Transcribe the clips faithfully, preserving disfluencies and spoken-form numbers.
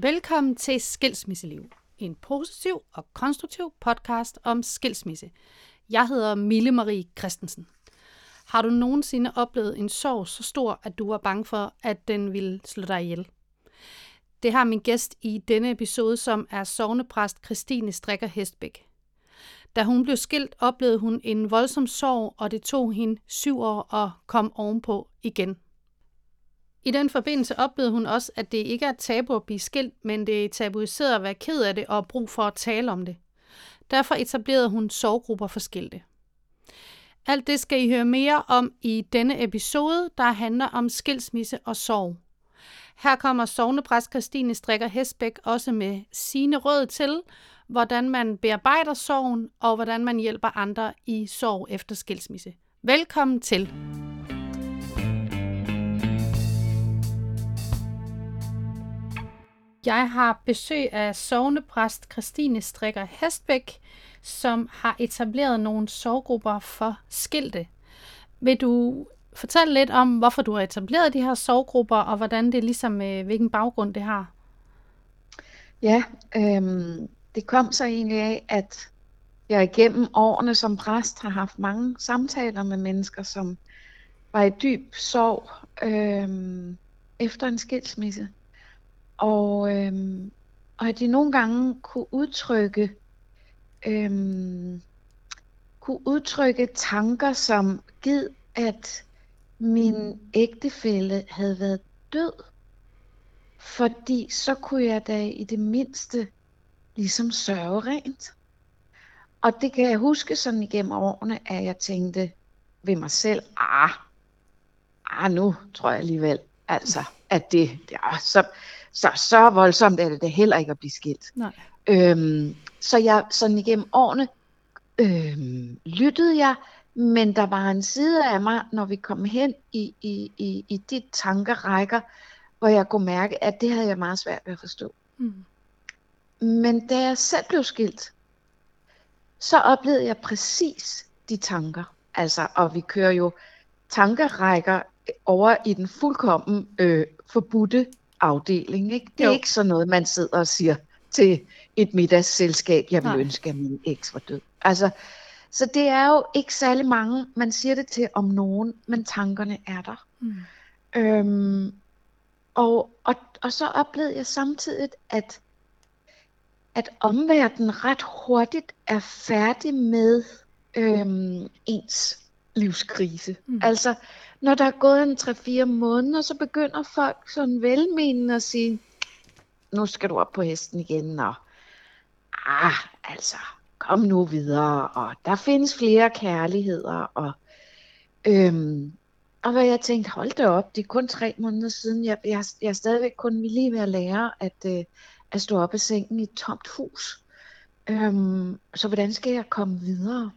Velkommen til Skilsmisseliv, en positiv og konstruktiv podcast om skilsmisse. Jeg hedder Mille-Marie Christensen. Har du nogensinde oplevet en sorg så stor, at du var bange for, at den ville slå dig ihjel? Det har min gæst i denne episode, som er sognepræst Kristine Stricker Hestbech. Da hun blev skilt, oplevede hun en voldsom sorg, og det tog hende syv år at komme ovenpå igen. I den forbindelse oplevede hun også, at det ikke er tabu at blive skilt, men det er tabuiseret at være ked af det og brug for at tale om det. Derfor etablerede hun sorggrupper for skilte. Alt det skal I høre mere om i denne episode, der handler om skilsmisse og sorg. Her kommer sognepræst Kristine Stricker Hestbech også med sine råd til, hvordan man bearbejder sorgen og hvordan man hjælper andre i sorg efter skilsmisse. Velkommen til! Jeg har besøg af sognepræst Kristine Stricker Hestbech, som har etableret nogle sorggrupper for skilte. Vil du fortælle lidt om, hvorfor du har etableret de her sorggrupper, og hvordan det ligesom, hvilken baggrund det har? Ja, øhm, det kom så egentlig af, at jeg igennem årene som præst har haft mange samtaler med mennesker, som var i dyb sorg øhm, efter en skilsmisse. Og, øhm, og at de nogle gange kunne udtrykke, øhm, kunne udtrykke tanker som, gid at min ægtefælle havde været død, fordi så kunne jeg da i det mindste ligesom sørge rent. Og det kan jeg huske sådan igennem årene, at jeg tænkte ved mig selv, ah, ah nu tror jeg alligevel, altså, at det, ja, så, så, så voldsomt er det da heller ikke at blive skilt. Nej. Øhm, så jeg sådan igennem årene øhm, lyttede jeg, men der var en side af mig, når vi kom hen i, i, i, i de tankerækker, hvor jeg kunne mærke, at det havde jeg meget svært ved at forstå. Mm. Men da jeg selv blev skilt, så oplevede jeg præcis de tanker. Altså, og vi kører jo tankerækker over i den fuldkommen øh, forbudte afdeling. Ikke? Det er jo ikke sådan noget, man sidder og siger til et middagsselskab, jeg vil Nej. ønske, at min eks var død. Altså, så det er jo ikke særlig mange, man siger det til om nogen, men tankerne er der. Mm. Øhm, og, og, og så oplevede jeg samtidig, at, at omverdenen ret hurtigt er færdig med øhm, ens livskrise. Mm. Altså, når der er gået en tre fire måneder, så begynder folk sådan velmenende at sige, nu skal du op på hesten igen, og ah, altså, kom nu videre, og der findes flere kærligheder, og, øhm, og hvad jeg tænkte, hold da op, det er kun tre måneder siden, jeg, jeg, jeg er stadigvæk kun lige ved at lære at, øh, at stå op af sengen i et tomt hus, øhm, så hvordan skal jeg komme videre?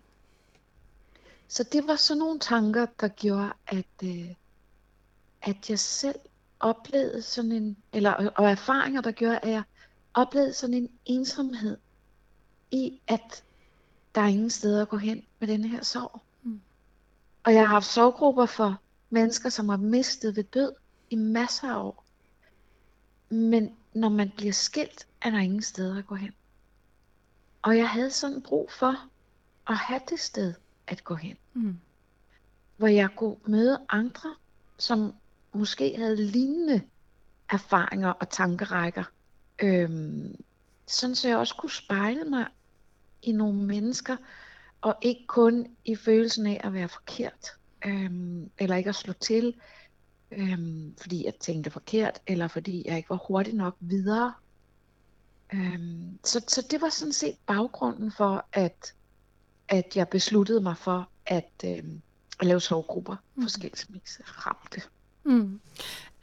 Så det var sådan nogle tanker, der gjorde, at, øh, at jeg selv oplevede sådan en, eller, og erfaringer, der gjorde, at jeg oplevede sådan en ensomhed i, at der er ingen steder at gå hen med denne her sorg. Mm. Og jeg har haft sorggrupper for mennesker, som har mistet ved død i masser af år. Men når man bliver skilt, er der ingen steder at gå hen. Og jeg havde sådan brug for at have det sted at gå hen. Mm. Hvor jeg kunne møde andre, som måske havde lignende erfaringer og tankerækker. Øhm, sådan så jeg også kunne spejle mig i nogle mennesker, og ikke kun i følelsen af at være forkert, øhm, eller ikke at slå til, øhm, fordi jeg tænkte forkert, eller fordi jeg ikke var hurtig nok videre. Øhm, så, så det var sådan set baggrunden for, at at jeg besluttede mig for at, øh, at lave sorggrupper for skilsmisse ramte. Mm.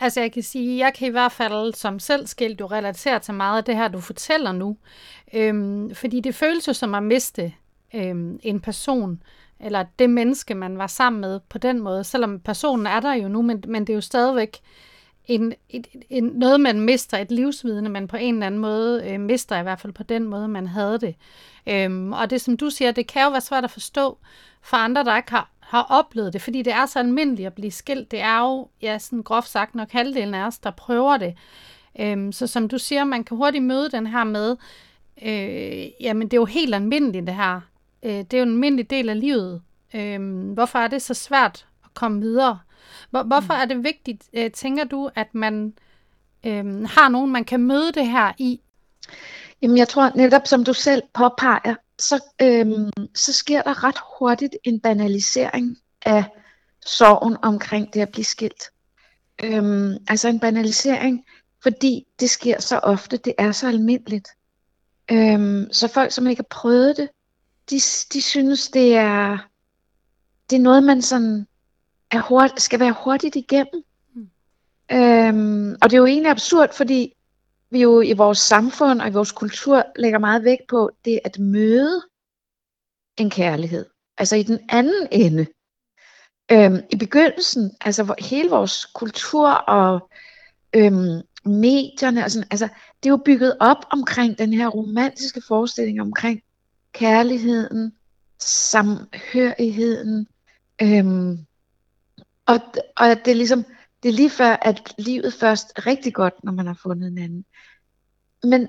Altså jeg kan sige, jeg kan i hvert fald som selv skilt jo relatere til meget af det her, du fortæller nu. Øhm, fordi det føles jo som at miste øhm, en person, eller det menneske, man var sammen med på den måde. Selvom personen er der jo nu, men, men det er jo stadigvæk en, en, en, noget, man mister, et livsvidne, man på en eller anden måde øh, mister, i hvert fald på den måde, man havde det. Øhm, og det, som du siger, det kan jo være svært at forstå for andre, der ikke har, har oplevet det, fordi det er så almindeligt at blive skilt. Det er jo, ja, sådan groft sagt nok halvdelen af os, der prøver det. Øhm, så som du siger, man kan hurtigt møde den her med, øh, jamen det er jo helt almindeligt det her. Øh, det er jo en almindelig del af livet. Øh, hvorfor er det så svært at komme videre? Hvor, hvorfor er det vigtigt, øh, tænker du, at man øh, har nogen, man kan møde det her i? Jamen jeg tror netop, som du selv påpeger, så, øhm, så sker der ret hurtigt en banalisering af sorgen omkring det at blive skilt. Øhm, altså en banalisering, fordi det sker så ofte, det er så almindeligt. Øhm, så folk, som ikke har prøvet det, de, de synes, det er, det er noget, man sådan er hurtigt, skal være hurtigt igennem. Mm. Øhm, og det er jo egentlig absurd, fordi vi jo i vores samfund og i vores kultur lægger meget vægt på det at møde en kærlighed. Altså i den anden ende. Øhm, I begyndelsen, altså hele vores kultur og øhm, medierne, og sådan, altså, det er jo bygget op omkring den her romantiske forestilling omkring kærligheden, samhørigheden. Øhm, og, og det er ligesom... Det er lige før, at livet først er rigtig godt, når man har fundet en anden. Men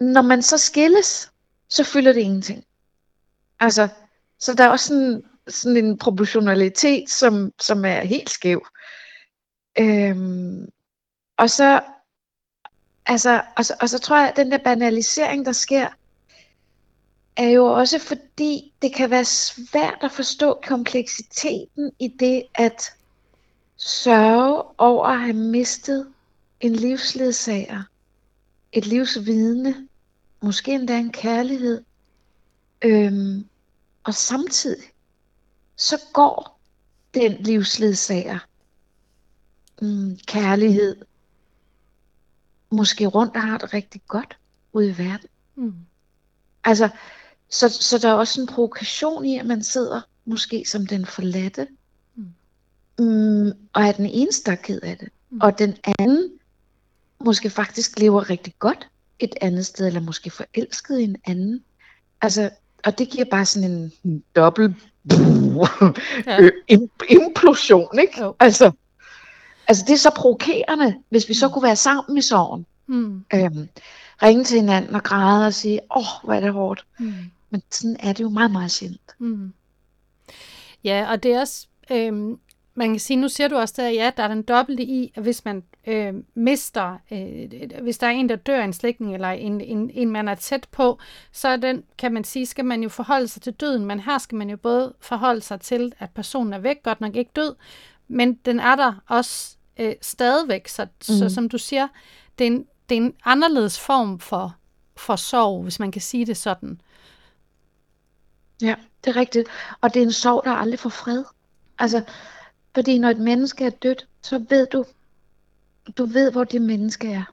når man så skilles, så fylder det ingenting. Altså, så der er også sådan, sådan en proportionalitet, som, som er helt skæv. Øhm, og, så, altså, og, så, og så tror jeg, at den der banalisering, der sker, er jo også fordi, det kan være svært at forstå kompleksiteten i det, at sørge over at have mistet en livsledsager, et livsvidne, måske endda en kærlighed. Øhm, og samtidig, så går den livsledsager, mm, kærlighed, måske rundt og har det rigtig godt ude i verden. Mm. Altså, så, så der er også en provokation i, at man sidder måske som den forladte, Mm, og er den eneste, der er ked af det. Mm. Og den anden måske faktisk lever rigtig godt et andet sted, eller måske forelsket i en anden. Altså, og det giver bare sådan en, en dobbelt ja. implosion, ikke? Oh. Altså, altså det er så provokerende, hvis vi så kunne være sammen i sorgen. Mm. Øhm, ringe til hinanden og græde og sige, åh, oh, hvor er det hårdt. Mm. Men sådan er det jo meget, meget sjældent. Mm. Ja, og det er også... Øhm Man kan sige, nu siger du også, at ja, der er den dobbelte i, at hvis man øh, mister, øh, hvis der er en, der dør, en slægtning, eller en, en, en, man er tæt på, så den, kan man sige, skal man jo forholde sig til døden, men her skal man jo både forholde sig til, at personen er væk, godt nok ikke død, men den er der også øh, stadigvæk, så, mm. så som du siger, det er en, det er en anderledes form for, for sorg, hvis man kan sige det sådan. Ja, det er rigtigt, og det er en sorg, der aldrig får fred. Altså, fordi når et menneske er dødt, så ved du, du ved, hvor det menneske er.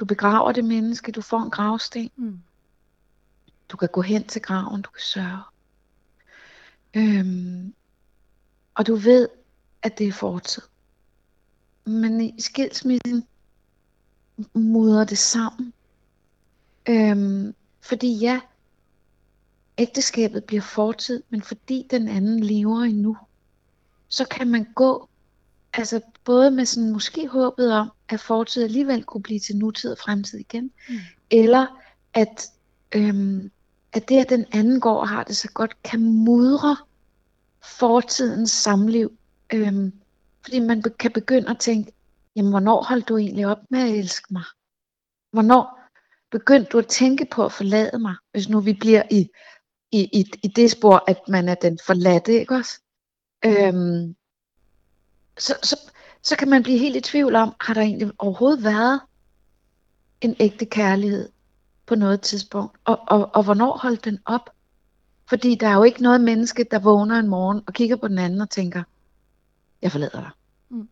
Du begraver det menneske, du får en gravsten. Mm. Du kan gå hen til graven, du kan sørge. Øhm, og du ved, at det er fortid. Men i skilsmissen mudrer det sammen. Øhm, fordi ja, ægteskabet bliver fortid, men fordi den anden lever endnu, så kan man gå, altså både med sådan måske håbet om, at fortid alligevel kunne blive til nutid og fremtid igen, mm. eller at, øhm, at det, at den anden går og har det så godt, kan mudre fortidens samliv. Øhm, fordi man be- kan begynde at tænke, jamen hvornår holdt du egentlig op med at elske mig? Hvornår begyndte du at tænke på at forlade mig? Hvis nu vi bliver i, i, i, i det spor, at man er den forladte, ikke også? Øhm, så, så, så kan man blive helt i tvivl om, har der egentlig overhovedet været en ægte kærlighed på noget tidspunkt, og, og, og hvornår holdt den op? Fordi der er jo ikke noget menneske, der vågner en morgen og kigger på den anden og tænker, jeg forlader dig. Mm.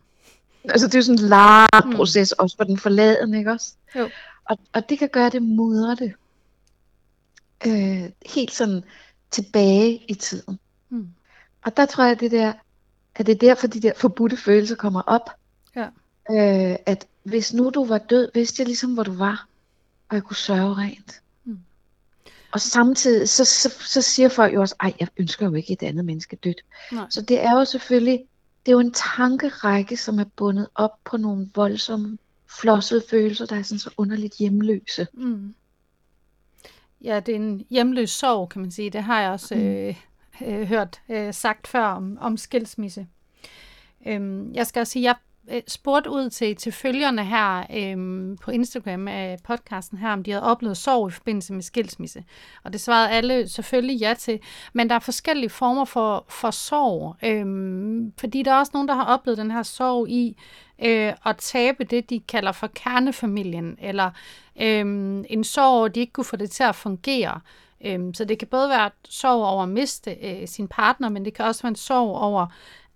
Altså det er jo sådan en lang proces mm. også for den forladende, ikke også? Jo. Og, og det kan gøre det mudre det øh, helt sådan tilbage i tiden. Mm. Og der tror jeg, at det, der, at det er derfor, de der forbudte følelser kommer op. Ja. Øh, at hvis nu du var død, vidste jeg ligesom, hvor du var, og jeg kunne sørge rent. Mm. Og samtidig, så, så, så siger folk jo også, ej, jeg ønsker jo ikke et andet menneske dødt. Nej. Så det er jo selvfølgelig, det er jo en tankerække, som er bundet op på nogle voldsomme flossede følelser, der er sådan så underligt hjemløse. Mm. Ja, det er en hjemløs sorg, kan man sige. Det har jeg også mm. øh, øh, hørt øh, sagt før om, om skilsmisse. Øhm, jeg skal også sige, jeg spurgte ud til, til følgerne her øhm, på Instagram af podcasten her, om de havde oplevet sorg i forbindelse med skilsmisse. Og det svarede alle selvfølgelig ja til. Men der er forskellige former for, for sorg. Øhm, fordi der er også nogen, der har oplevet den her sorg i øh, at tabe det, de kalder for kernefamilien. Eller øhm, en sorg, hvor de ikke kunne få det til at fungere. Øhm, så det kan både være sorg over at miste øh, sin partner, men det kan også være en sorg over,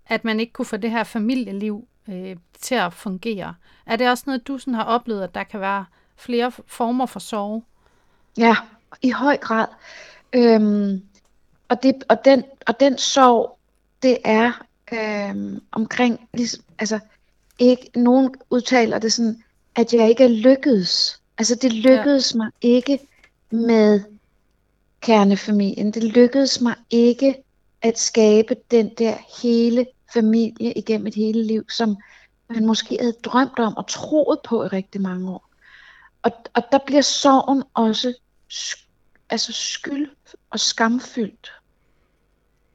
at man ikke kunne få det her familieliv øh, til at fungere. Er det også noget, du sådan har oplevet, at der kan være flere former for sorg? Ja, i høj grad. Øhm, og, det, og, den, og den sorg, det er øhm, omkring, ligesom, altså, ikke, nogen udtaler det sådan, at jeg ikke er lykkedes. Altså det lykkedes ja. mig ikke med kernefamilien. Det lykkedes mig ikke at skabe den der hele familie igennem et hele liv, som man måske havde drømt om og troet på i rigtig mange år. Og, og der bliver sorgen også sk- altså skyld og skamfyldt.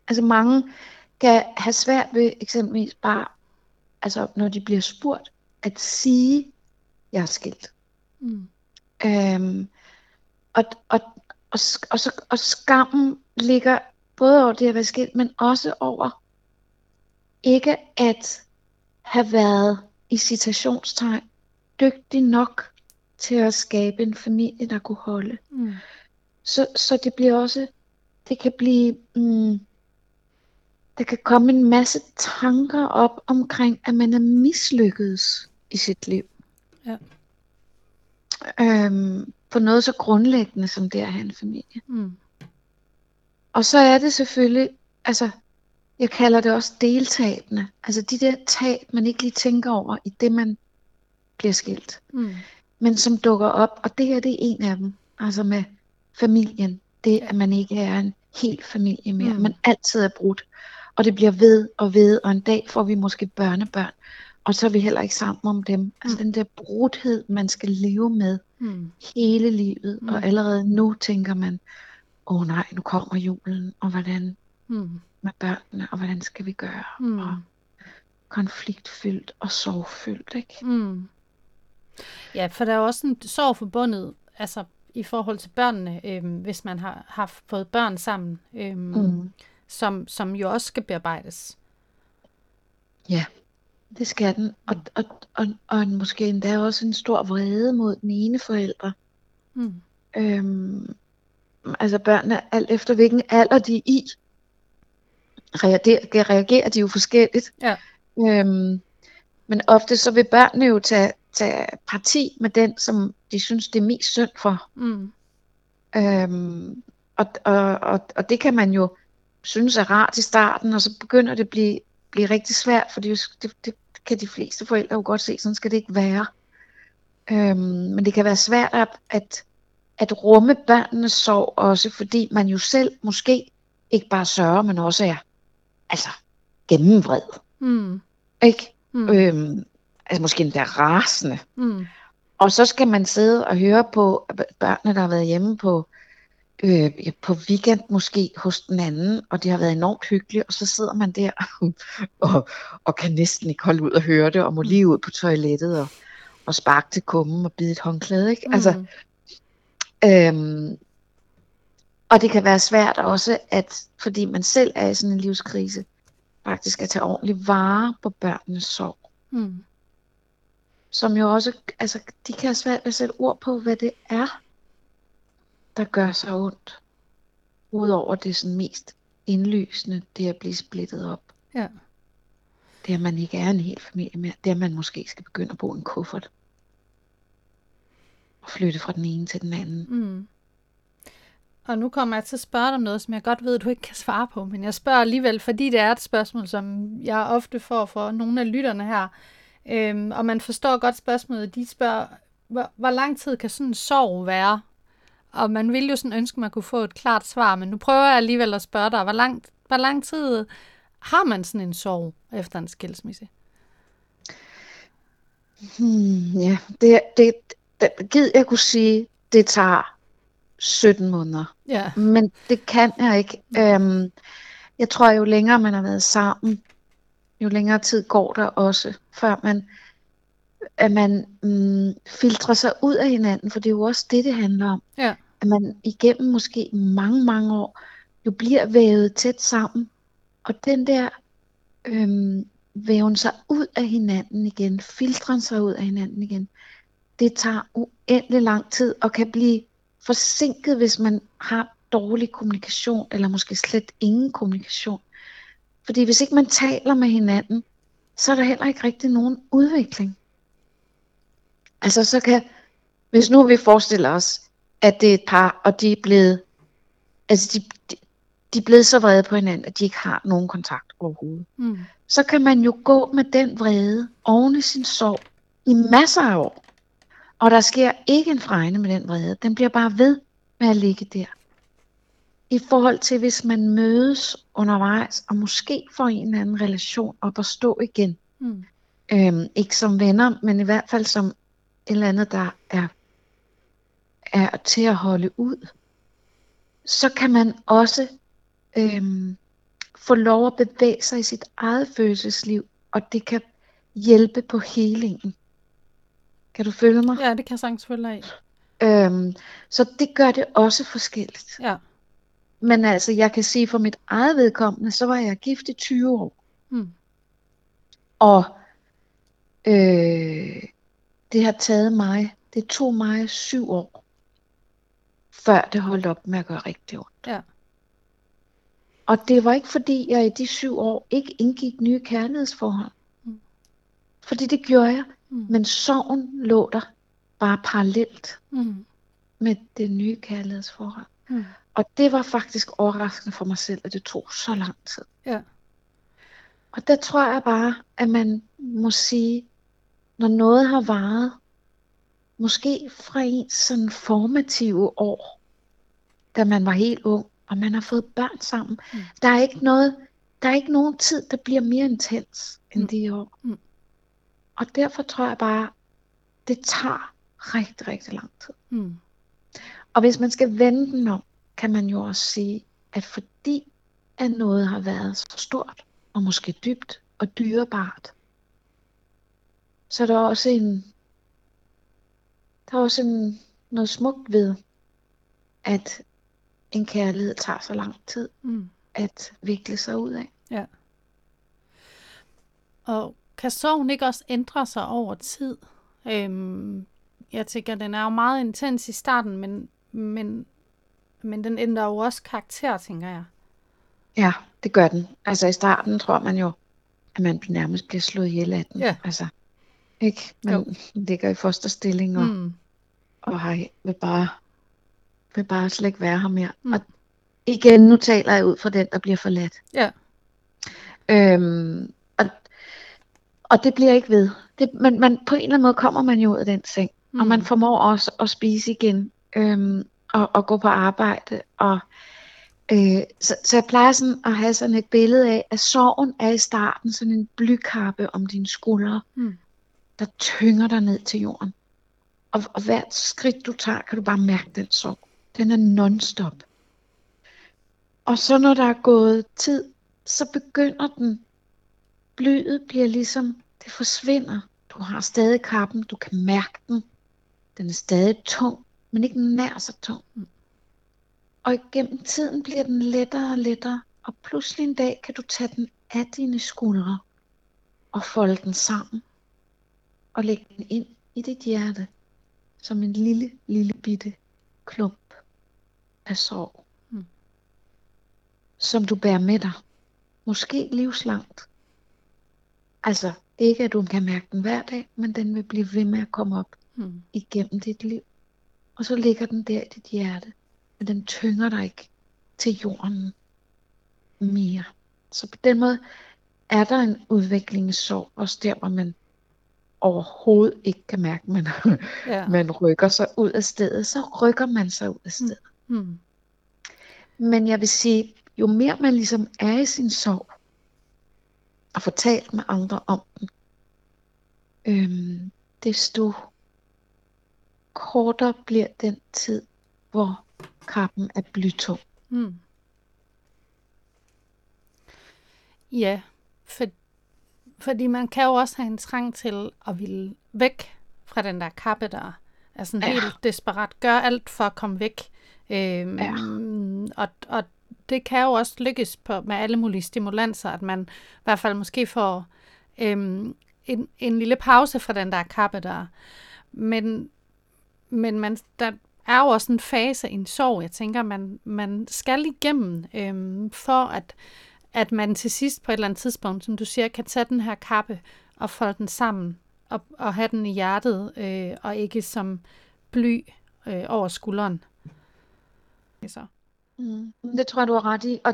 Altså mange kan have svært ved eksempelvis bare, altså når de bliver spurgt, at sige, jeg er skilt. Mm. Øhm, og, og, og, og, og, og skammen ligger både over det at være skilt, men også over ikke at have været i citationstegn dygtig nok til at skabe en familie, der kunne holde. Mm. Så, så det bliver også, det kan blive, mm, der kan komme en masse tanker op omkring, at man er mislykkedes i sit liv. Ja. Øhm, for noget så grundlæggende som det at have en familie. Mm. Og så er det selvfølgelig, altså, jeg kalder det også deltabende. Altså de der tab, man ikke lige tænker over i det, man bliver skilt. Mm. Men som dukker op, og det her, det er en af dem. Altså med familien. Det, at man ikke er en hel familie mere. Mm. Man altid er brudt. Og det bliver ved og ved, og en dag får vi måske børnebørn. Og så er vi heller ikke sammen om dem. Mm. Altså den der brudhed, man skal leve med mm. hele livet. Mm. Og allerede nu tænker man, åh oh, nej, nu kommer julen, og hvordan mm. med børnene, og hvordan skal vi gøre, mm. og konfliktfyldt og sorgfyldt, ikke? Mm. Ja, for der er også en sorg forbundet, altså i forhold til børnene, øhm, hvis man har, har fået børn sammen, øhm, mm. som, som jo også skal bearbejdes. Ja, det skal den, og, og, og, og måske endda også en stor vrede mod den ene forælder. Mm. Øhm, Altså børnene, alt efter hvilken alder de er i, reagerer, reagerer de jo forskelligt. Ja. Øhm, men ofte så vil børnene jo tage, tage parti med den, som de synes, det er mest synd for. Mm. Øhm, og, og, og, og det kan man jo synes er rart i starten, og så begynder det at blive, blive rigtig svært, for det, det, det kan de fleste forældre jo godt se, sådan skal det ikke være. Øhm, men det kan være svært at... at at rumme børnenes sorg også, fordi man jo selv måske ikke bare sørger, men også er altså gennemvred. Mm. Ikke? Mm. Øhm, altså måske endda rasende. Mm. Og så skal man sidde og høre på børnene, der har været hjemme på, øh, på weekend måske hos den anden, og det har været enormt hyggeligt, og så sidder man der og, og kan næsten ikke holde ud og høre det, og må lige ud på toilettet og, og sparke til kummen og bide et håndklæde. Ikke? Altså mm. Øhm, og det kan være svært også, at fordi man selv er i sådan en livskrise, faktisk at tage ordentlig vare på børnenes sorg. Mm. Som jo også, altså de kan have svært ved at sætte ord på, hvad det er, der gør sig ondt. Udover det sådan mest indlysende, det at blive splittet op. Ja. Det at man ikke er en hel familie mere, det at man måske skal begynde at bo i en kuffert. Flytte fra den ene til den anden. Mm. Og nu kommer jeg til at spørge dig om noget, som jeg godt ved, at du ikke kan svare på, men jeg spørger alligevel, fordi det er et spørgsmål, som jeg ofte får fra nogle af lytterne her. Øhm, og man forstår godt spørgsmålet. De spørger, hvor, hvor lang tid kan sådan en sorg være? Og man ville jo sådan ønske, man kunne få et klart svar, men nu prøver jeg alligevel at spørge dig, hvor lang, hvor lang tid har man sådan en sorg efter en skilsmisse? Hmm, ja, det, det, det gid jeg kunne sige, det tager sytten måneder. Ja. Men det kan jeg ikke. Øhm, jeg tror, jo længere man har været sammen, jo længere tid går der også, før man, at man mm, filtrer sig ud af hinanden, for det er jo også det, det handler om. Ja. At man igennem måske mange, mange år, jo bliver vævet tæt sammen, og den der øhm, væven sig ud af hinanden igen, filtren sig ud af hinanden igen, det tager uendelig lang tid, og kan blive forsinket, hvis man har dårlig kommunikation, eller måske slet ingen kommunikation. Fordi hvis ikke man taler med hinanden, så er der heller ikke rigtig nogen udvikling. Altså så kan, hvis nu vi forestiller os, at det er et par, og de er blevet, altså de, de, de er blevet så vrede på hinanden, at de ikke har nogen kontakt overhovedet. Mm. Så kan man jo gå med den vrede oven i sin sorg i masser af år. Og der sker ikke en fregne med den vrede. Den bliver bare ved med at ligge der. I forhold til, hvis man mødes undervejs, og måske får en eller anden relation op at stå igen. Mm. Øhm, ikke som venner, men i hvert fald som et eller andet, der er, er til at holde ud. Så kan man også øhm, få lov at bevæge sig i sit eget følelsesliv, og det kan hjælpe på helingen. Kan du følge mig? Ja, det kan jeg sagtens følge dig i. Øhm, så det gør det også forskelligt. Ja. Men altså, jeg kan sige for mit eget vedkommende, så var jeg gift i tyve år. Mm. Og øh, det har taget mig, det tog mig syv år, før det holdt op med at gøre rigtig ondt. Ja. Og det var ikke fordi, jeg i de syv år ikke indgik nye kærlighedsforhold. Mm. Fordi det gjorde jeg. Mm. Men sorgen lå der bare parallelt mm. med det nye kærlighedsforhold. Mm. Og det var faktisk overraskende for mig selv, at det tog så lang tid. Ja. Og der tror jeg bare, at man må sige, når noget har varet, måske fra ens sådan formative år, da man var helt ung, og man har fået børn sammen. Mm. Der er ikke noget, der er ikke nogen tid, der bliver mere intens end mm. det år. Mm. Og derfor tror jeg bare, det tager rigtig, rigtig lang tid. Mm. Og hvis man skal vende den om, kan man jo også sige, at fordi at noget har været så stort, og måske dybt og dyrebart, så er der også en, der er også en, noget smukt ved, at en kærlighed tager så lang tid mm. at vikle sig ud af. Ja. Og kan sorgen ikke også ændre sig over tid? Øhm, jeg tænker, den er jo meget intens i starten, men, men, men den ændrer jo også karakter, tænker jeg. Ja, det gør den. Altså i starten tror man jo, at man nærmest bliver slået ihjel af den. Ja. Altså, ikke? Man ligger i fosterstilling og, mm. og hej, vil, bare, vil bare slet ikke være her mere. Mm. Og igen, nu taler jeg ud fra den, der bliver forladt. Ja. Øhm, Og det bliver ikke ved. Det, man, man, på en eller anden måde kommer man jo ud af den seng. Mm. Og man formår også at spise igen. Øhm, og, og gå på arbejde. Og, øh, så, så jeg plejer sådan at have sådan et billede af, at sorgen er i starten sådan en blykappe om dine skuldre. Mm. Der tynger dig ned til jorden. Og, og hvert skridt du tager, kan du bare mærke den sorg. Den er non-stop. Og så når der er gået tid, så begynder den. Blyet bliver ligesom, det forsvinder. Du har stadig kappen, du kan mærke den. Den er stadig tung, men ikke nær så tung. Og igennem tiden bliver den lettere og lettere, og pludselig en dag kan du tage den af dine skuldre, og folde den sammen, og lægge den ind i dit hjerte, som en lille, lille bitte klump af sorg, mm. som du bærer med dig, måske livslangt. Altså, ikke at du kan mærke den hver dag, men den vil blive ved med at komme op mm. igennem dit liv. Og så ligger den der i dit hjerte, men den tynger dig ikke til jorden mere. Så på den måde er der en udvikling i sorg, også der, hvor man overhovedet ikke kan mærke, at man, ja. man rykker sig ud af stedet. Så rykker man sig ud af stedet. Mm. Men jeg vil sige, jo mere man ligesom er i sin sorg, og fortalt med andre om den, øhm, desto kortere bliver den tid, hvor krabben er blytung. Hmm. Ja, for, fordi man kan jo også have en trang til at ville væk fra den der kappe, der er sådan ja. helt desperat, gør alt for at komme væk. Øhm, ja. og, og det kan jo også lykkes på, med alle mulige stimulanser, at man i hvert fald måske får øhm, en, en lille pause fra den der kappe, der men men man, der er jo også en fase, en sorg, jeg tænker, man, man skal igennem, øhm, for at, at man til sidst på et eller andet tidspunkt, som du siger, kan tage den her kappe og folde den sammen og, og have den i hjertet, øh, og ikke som bly øh, over skulderen. Så. Mm, det tror jeg, du har ret i. Og,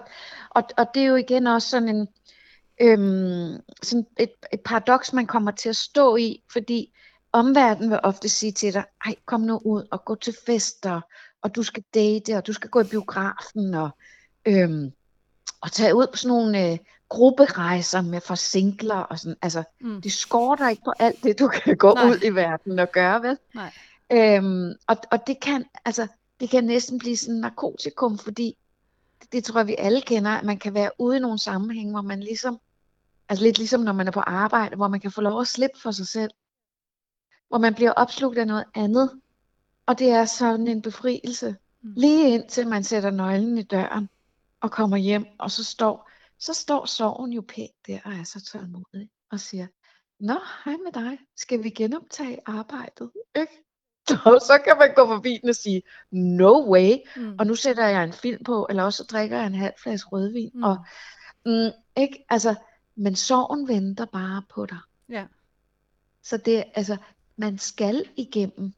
og, og det er jo igen også sådan, en, øhm, sådan et, et paradoks, man kommer til at stå i, fordi omverdenen vil ofte sige til dig, ej, kom nu ud og gå til fester, og du skal date, og du skal gå i biografen, og, øhm, og tage ud på sådan nogle øh, grupperejser med for singler, og sådan, altså, mm. det skorter ikke på alt det, du kan gå Nej. ud i verden og gøre, vel? Nej. Øhm, og, og det kan, altså, det kan næsten blive sådan en narkotikum, fordi det, det tror jeg, vi alle kender, at man kan være ude i nogle sammenhæng, hvor man ligesom, altså lidt ligesom når man er på arbejde, hvor man kan få lov at slippe for sig selv, hvor man bliver opslugt af noget andet, og det er sådan en befrielse, lige indtil man sætter nøglen i døren, og kommer hjem, og så står, så står sorgen jo pænt der, og er så tålmodig, og siger, nå, hej med dig, skal vi genoptage arbejdet, ikke? Og så kan man gå forbi den og sige, no way, mm. og nu sætter jeg en film på, eller også drikker jeg en halv flaske rødvin, mm. og, mm, ikke? Altså, men sorgen venter bare på dig. Ja. Så det, altså, man skal igennem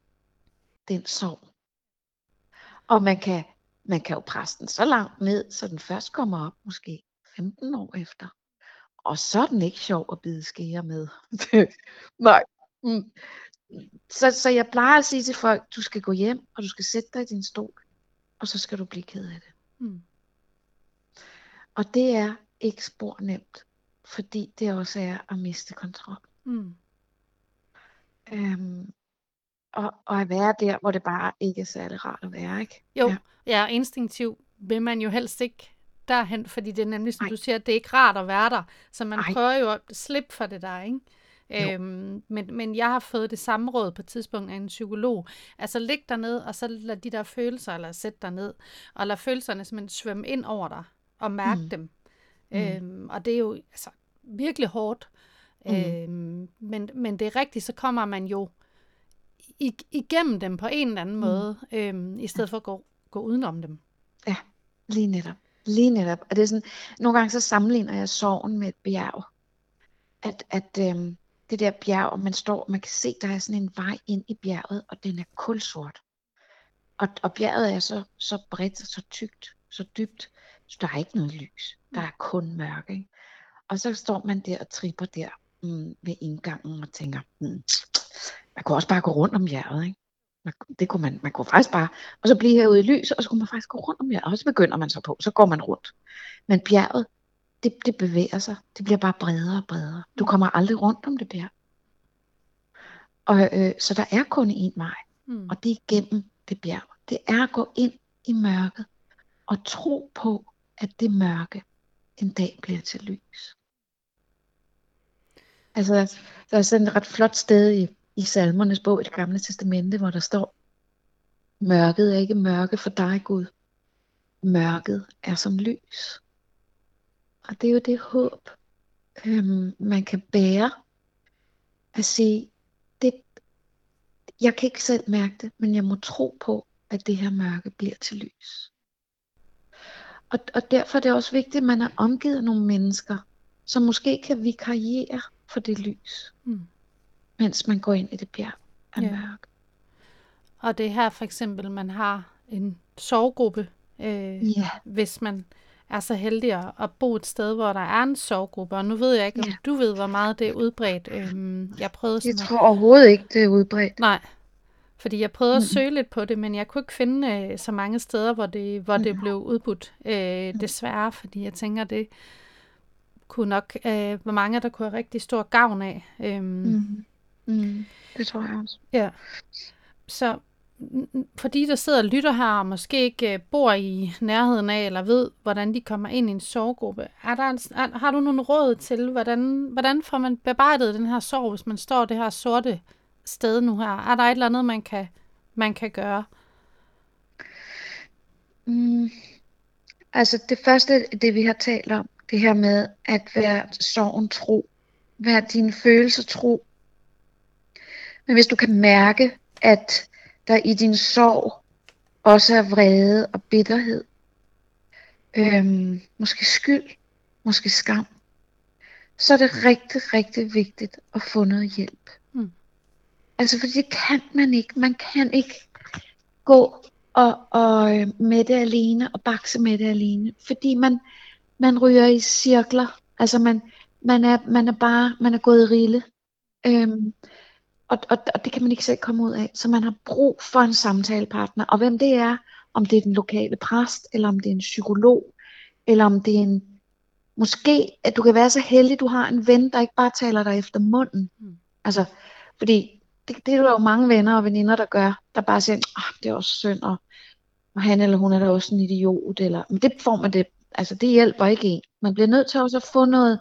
den sorg. Og man kan, man kan jo presse den så langt ned, så den først kommer op måske femten år efter. Og så er den ikke sjov at bide skære med. Nej. Mm. Så, så jeg plejer at sige til folk, du skal gå hjem, og du skal sætte dig i din stol, og så skal du blive ked af det. Mm. Og det er ikke spor nemt, fordi det også er at miste kontrol. Mm. Øhm, og, og at være der, hvor det bare ikke er særlig rart at være, ikke? Jo, ja, ja, instinktivt vil man jo helst ikke derhen, fordi det er nemlig, som Ej. du siger, det er ikke rart at være der, så man Ej. prøver jo at slippe for det der, ikke? Øhm, men, men jeg har fået det samme råd på et tidspunkt af en psykolog. Altså lig dig ned, og så lad de der følelser, eller sæt dig ned, og lad følelserne simpelthen svømme ind over dig, og mærke mm. dem. Mm. Øhm, og det er jo altså, virkelig hårdt, mm. øhm, men, men det er rigtigt, så kommer man jo ig- igennem dem på en eller anden mm. måde, øhm, i stedet for at gå, gå udenom dem. Ja, lige netop. Lige netop. Og det er sådan, nogle gange så sammenligner jeg sorgen med et bjerg. At, at øhm, det der bjerg, og man står, og man kan se, der er sådan en vej ind i bjerget, og den er kulsort. Og, og bjerget er så, så bredt, så tykt, så dybt, så der er ikke noget lys. Der er kun mørke, ikke? Og så står man der og tripper der mm, ved indgangen og tænker, mm, man kunne også bare gå rundt om bjerget, ikke? Man, det kunne man, man kunne faktisk bare, og så blive herude i lys, og så kunne man faktisk gå rundt om bjerget, og så begynder man så på, så går man rundt. Men bjerget, Det, det bevæger sig. Det bliver bare bredere og bredere. Du kommer aldrig rundt om det bjerg. Og, øh, så der er kun én vej. Mm. Og det er igennem det bjerg. Det er at gå ind i mørket. Og tro på, at det mørke en dag bliver til lys. Altså, der er sådan et ret flot sted i, i Salmernes bog, i Det Gamle Testamente, hvor der står, mørket er ikke mørke for dig, Gud. Mørket er som lys. Og det er jo det håb, øhm, man kan bære, at sige, det, jeg kan ikke selv mærke det, men jeg må tro på, at det her mørke bliver til lys. Og, og derfor er det også vigtigt, at man er omgivet af nogle mennesker, som måske kan vikariere for det lys, mm. mens man går ind i det bjerg af ja. mørke. Og det er her for eksempel, man har en sorggruppe, øh, ja. hvis man er så heldigere at bo et sted, hvor der er en sorggruppe, og nu ved jeg ikke, om ja. du ved, hvor meget det er udbredt. Øhm, jeg prøvede jeg tror at... overhovedet ikke, det er udbredt. Nej, fordi jeg prøvede mm. at søge lidt på det, men jeg kunne ikke finde øh, så mange steder, hvor det, hvor mm. det blev udbudt, øh, desværre, fordi jeg tænker, det kunne nok, øh, hvor mange der kunne have rigtig stor gavn af. Øhm, mm. Mm. det tror jeg også. Ja. Så for de, der sidder og lytter her, og måske ikke bor i nærheden af, eller ved, hvordan de kommer ind i en sorggruppe, er der, er, har du nogle råd til, hvordan, hvordan får man bearbejdet den her sorg, hvis man står det her sorte sted nu her? Er der et eller andet, man kan, man kan gøre? Mm, altså det første, det vi har talt om, det her med at være sorgen tro. Være dine følelser tro. Men hvis du kan mærke, at der i din sorg også er vrede og bitterhed, øhm, måske skyld, måske skam, så er det rigtig, rigtig vigtigt at få noget hjælp. Mm. Altså fordi det kan man ikke. Man kan ikke gå og, og øh, med det alene og bakse med det alene, fordi man, man ryger i cirkler. Altså man, man, er, man er bare man er gået i rille. Øhm, Og, og, og det kan man ikke selv komme ud af. Så man har brug for en samtalepartner. Og hvem det er, om det er den lokale præst, eller om det er en psykolog, eller om det er en... Måske, at du kan være så heldig, du har en ven, der ikke bare taler dig efter munden. Mm. Altså, fordi det, det er jo mange venner og veninder, der gør, der bare siger, oh, det er også synd, og, og han eller hun er da også en idiot. Eller, men det får man det. Altså, det hjælper ikke en. Man bliver nødt til også at få noget,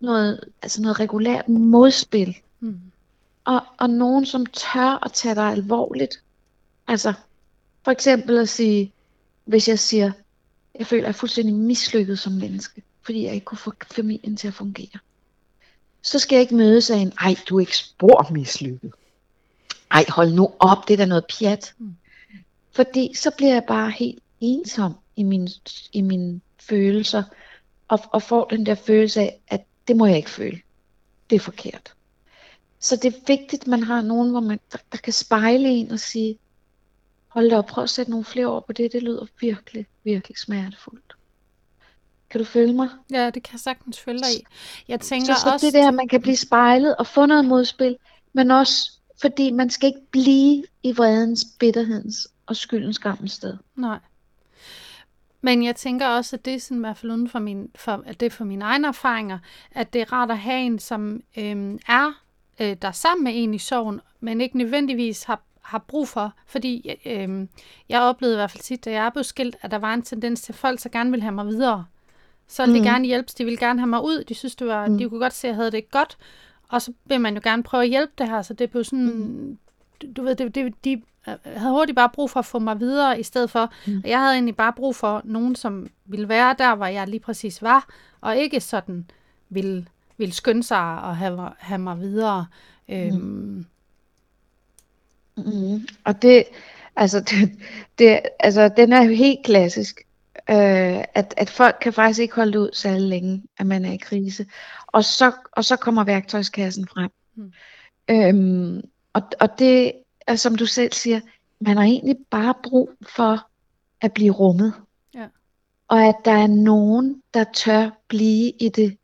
noget, altså noget regulært modspil. Mm. Og, og nogen, som tør at tage dig alvorligt. Altså, for eksempel at sige, hvis jeg siger, jeg føler, jeg er fuldstændig mislykket som menneske, fordi jeg ikke kunne få familien til at fungere. Så skal jeg ikke mødes af en, ej, du er ikke spor mislykket. Ej, hold nu op, det er da noget pjat. Mm. Fordi så bliver jeg bare helt ensom i mine, i mine følelser, og, og får den der følelse af, at det må jeg ikke føle. Det er forkert. Så det er vigtigt, at man har nogen, hvor man, der, der kan spejle en og sige, hold da op, prøv at sætte nogle flere ord på det, det lyder virkelig, virkelig smertefuldt. Kan du følge mig? Ja, det kan jeg sagtens følge dig i. Jeg tænker så, så også... det der, man kan blive spejlet og få noget modspil, men også fordi man skal ikke blive i vredens, bitterhedens og skyldens skammens sted. Nej. Men jeg tænker også, at det er sådan, i hvert fald uden for, min, for, at det er for mine egne erfaringer, at det er rart at have en, som øhm, er... der er sammen med en i sorgen, men ikke nødvendigvis har, har brug for, fordi øh, jeg oplevede i hvert fald tit, da jeg blev skilt, at der var en tendens til, at folk så gerne ville have mig videre. Så ville mm. de gerne hjælpes, de ville gerne have mig ud, de synes, det var, mm. de kunne godt se, at jeg havde det godt, og så vil man jo gerne prøve at hjælpe det her, så det blev sådan, mm. du ved, det, det, de havde hurtigt bare brug for at få mig videre, i stedet for, mm. og jeg havde egentlig bare brug for nogen, som ville være der, hvor jeg lige præcis var, og ikke sådan ville... vil skynde sig og have, have mig videre. Øhm. Mm. Mm. Og det, altså, det, det, altså, den er jo helt klassisk, øh, at, at folk kan faktisk ikke holde ud så længe, at man er i krise. Og så, og så kommer værktøjskassen frem. Mm. Øhm, og, og det er, som du selv siger, man har egentlig bare brug for at blive rummet. Ja. Og at der er nogen, der tør blive i det,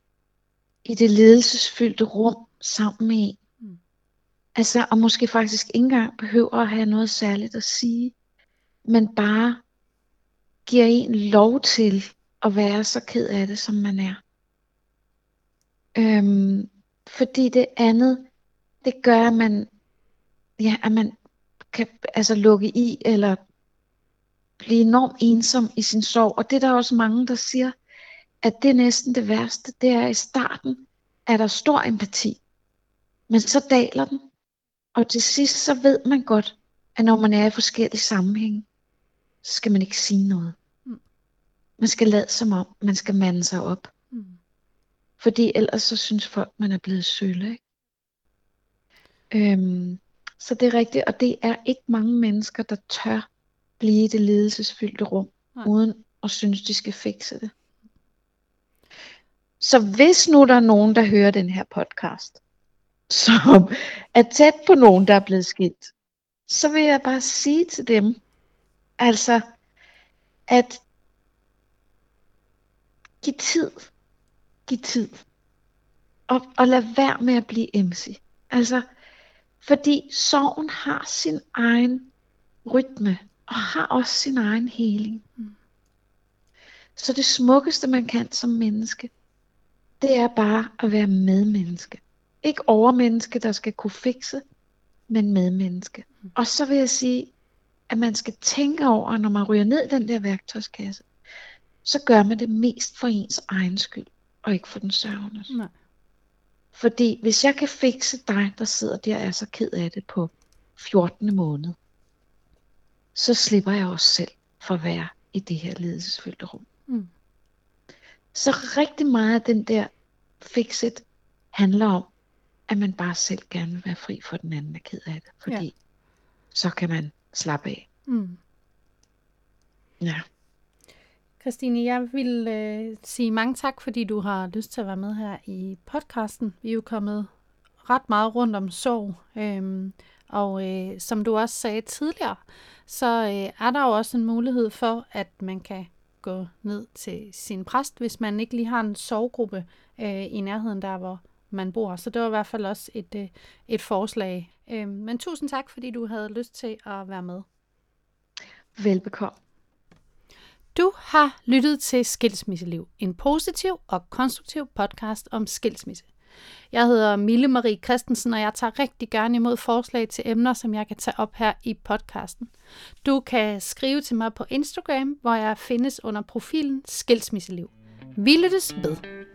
i det ledelsesfyldte rum sammen med en. Mm. Altså, og måske faktisk ikke engang behøver at have noget særligt at sige, men bare giver en lov til at være så ked af det, som man er. Øhm, fordi det andet, det gør, at man, ja, at man kan altså, lukke i, eller blive enormt ensom i sin sorg. Og det er der også mange, der siger, at det er næsten det værste, det er i starten, er der stor empati, men så daler den, og til sidst så ved man godt, at når man er i forskellige sammenhænge, så skal man ikke sige noget. Mm. Man skal lade som om, man skal mande sig op, mm. fordi ellers så synes folk, man er blevet sølle. Ikke? Øhm, så det er rigtigt, og det er ikke mange mennesker, der tør blive i det ledelsesfyldte rum, Nej. Uden at synes, de skal fikse det. Så hvis nu der er nogen, der hører den her podcast, som er tæt på nogen, der er blevet skilt, så vil jeg bare sige til dem, altså, at giv tid, giv tid, og, og lad være med at blive emsig. Altså, fordi sorgen har sin egen rytme, og har også sin egen heling. Så det smukkeste, man kan som menneske, det er bare at være medmenneske. Ikke overmenneske, der skal kunne fikse, men medmenneske. Og så vil jeg sige, at man skal tænke over, når man ryger ned den der værktøjskasse, så gør man det mest for ens egen skyld, og ikke for den sørgende. Nej. Fordi hvis jeg kan fikse dig, der sidder der og er så ked af det på fjortende måned, så slipper jeg også selv for at være i det her ledelsesfyldte rum. Mm. Så rigtig meget af den der fixet handler om, at man bare selv gerne vil være fri for den anden, der er ked af det. Fordi ja. Så kan man slappe af. Mm. Ja. Kristine, jeg vil øh, sige mange tak, fordi du har lyst til at være med her i podcasten. Vi er jo kommet ret meget rundt om sorg. Øhm, og øh, som du også sagde tidligere, så øh, er der jo også en mulighed for, at man kan gå ned til sin præst, hvis man ikke lige har en sorggruppe øh, i nærheden der, hvor man bor. Så det var i hvert fald også et, øh, et forslag. Øh, men tusind tak, fordi du havde lyst til at være med. Velbekomme. Du har lyttet til Skilsmisseliv, en positiv og konstruktiv podcast om skilsmisse. Jeg hedder Mille-Marie Christensen, og jeg tager rigtig gerne imod forslag til emner, som jeg kan tage op her i podcasten. Du kan skrive til mig på Instagram, hvor jeg findes under profilen Skilsmisseliv. Vi lyttes ved.